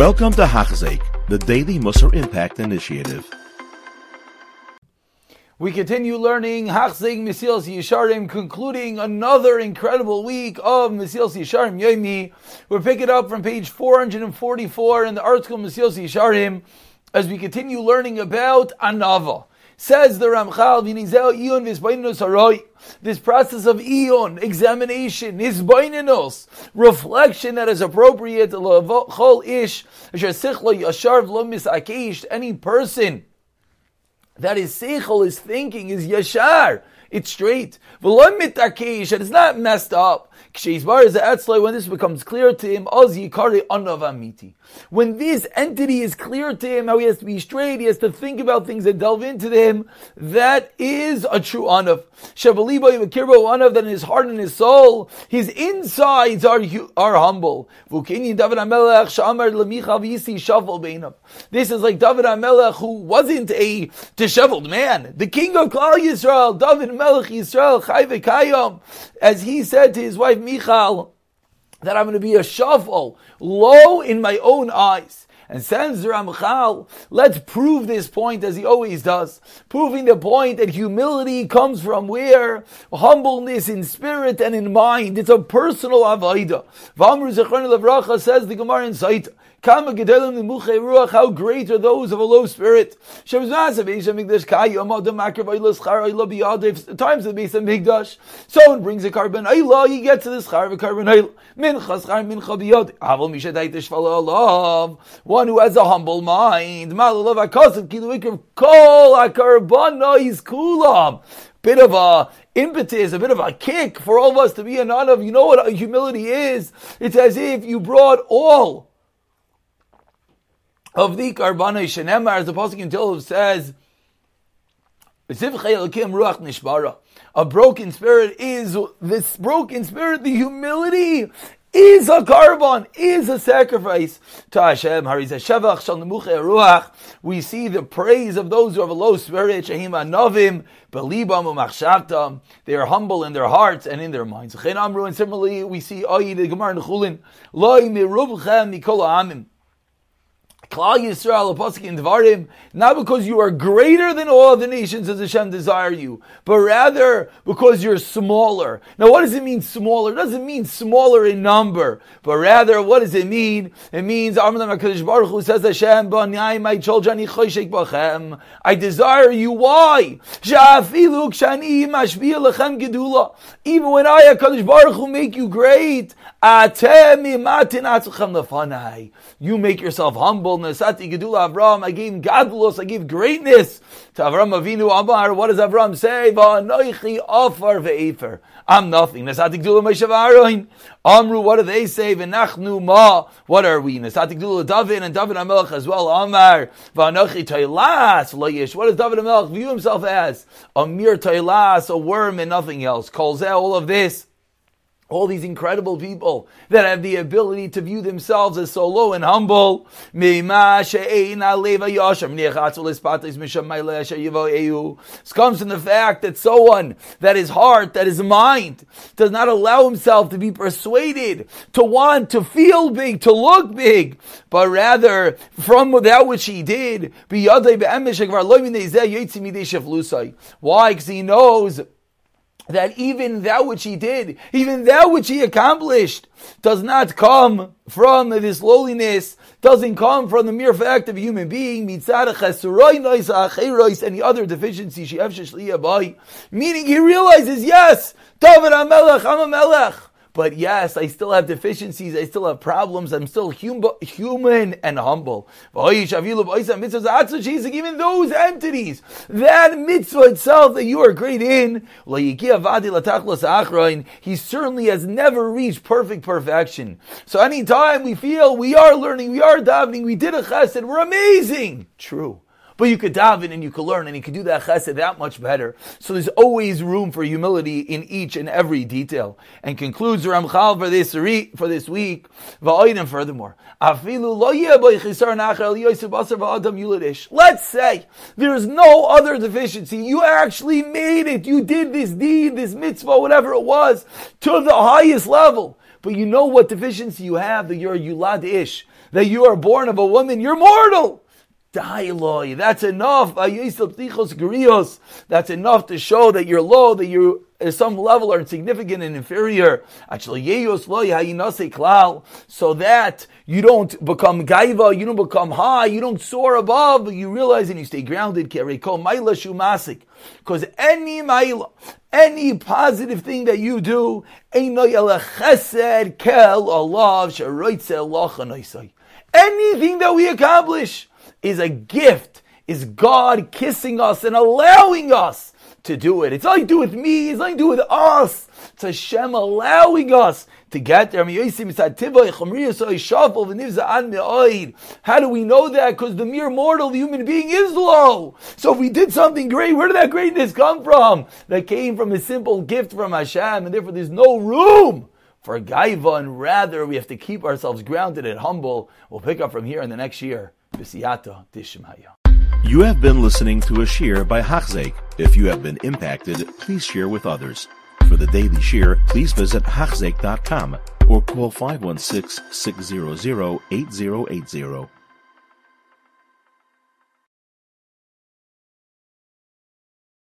Welcome to Chachzeik, the Daily Musar Impact Initiative. We continue learning Chachzeik Mesilas Yesharim, concluding another incredible week of Mesilas Yesharim Yomi. We're picking up from page 444 in the article Mesilas Yesharim as we continue learning about Anava. Says the Ramchal, this process of iyon, examination, hisbainenos, reflection that is appropriate, any person that is seichel, is thinking, is yashar, it's straight, and it's not messed up. When this becomes clear to him, when this entity is clear to him, how he has to be straight, he has to think about things and delve into them, that is a true anav. That in his heart and his soul, his insides are humble. This is like David Hamelach, who wasn't a disheveled man. The king of Klal Yisrael, David Melech Yisrael, as he said to his wife Michal, that I'm going to be a shafal, low in my own eyes. And says Ramchal, let's prove this point as he always does. Proving the point that humility comes from where? Humbleness in spirit and in mind. It's a personal avaida. V'amru zechron levracha, says the Gemara in Saita, kama gedolim limuchei ruach, how great are those of a low spirit. Times of the Beis Hamikdash, someone brings a karban, he gets to the schar of a karban, mincha schar mincha biyad, avol mishadayt shvala alav, one who has a humble mind, bit of a impetus, a bit of a kick for all of us to be an anav. You know what humility is? It's as if you brought all of the Karbanos shenemar, as the Pasuk in Tehilim says, a broken spirit is, this broken spirit, the humility is a karban, is a sacrifice to Hashem. We see the praise of those who have a low spirit. They are humble in their hearts and in their minds. And similarly, we see the Gemara in Chulin, Klal Yisrael, Apostle in Dvarim, not because you are greater than all the nations as Hashem desire you, but rather because you're smaller. Now what does it mean smaller? It doesn't mean smaller in number, but rather what does it mean? It means, says Hashem, my children, I desire you. Why? Even when I, HaKadosh Baruch Hu, make you great, you make yourself humble. I gave godlos, I gave greatness to Avram Avinu. Amar, what does Avram say? I'm nothing. Amru, what do they say? What are we? And David HaMelech as well. Amar, what does David HaMelech view himself as? A mere tailas, a worm and nothing else. Calls out all of this. All these incredible people that have the ability to view themselves as so low and humble. This comes from the fact that someone that his heart, that his mind, does not allow himself to be persuaded, to want, to feel big, to look big, but rather from that which he did. Why? Because he knows that even that which he did, even that which he accomplished, does not come from this lowliness, doesn't come from the mere fact of a human being, any other deficiency, meaning he realizes, yes, David HaMelech, I'm a melech, but yes, I still have deficiencies, I still have problems, I'm still human and humble. Even those entities, that mitzvah itself that you are great in, he certainly has never reached perfect perfection. So anytime we feel we are learning, we are davening, we did a chesed, we're amazing. True. But you could daven and you could learn and you could do that chesed that much better. So there's always room for humility in each and every detail. And concludes Ramchal for this week. And furthermore, let's say there is no other deficiency. You actually made it. You did this deed, this mitzvah, whatever it was, to the highest level. But you know what deficiency you have, that you're a Yulad Ish, that you are born of a woman, you're mortal. Dailoy, that's enough. That's enough to show that you're low, that you at some level are insignificant and inferior. So that you don't become gaiva, you don't become high, you don't soar above, but you realize and you stay grounded. Because any maila, any positive thing that you do, anything that we accomplish is a gift, is God kissing us and allowing us to do it. It's nothing to do with me, it's nothing to do with us. It's Hashem allowing us to get there. How do we know that? Because the mere mortal, the human being, is low. So if we did something great, where did that greatness come from? That came from a simple gift from Hashem, and therefore there's no room for gaiva, and rather we have to keep ourselves grounded and humble. We'll pick up from here in the next year. B'siyata d'Shmaya. You have been listening to a shiur by Chachzeik. If you have been impacted, please share with others. For the daily shiur, please visit Hachzeik.com or call 516-600-8080.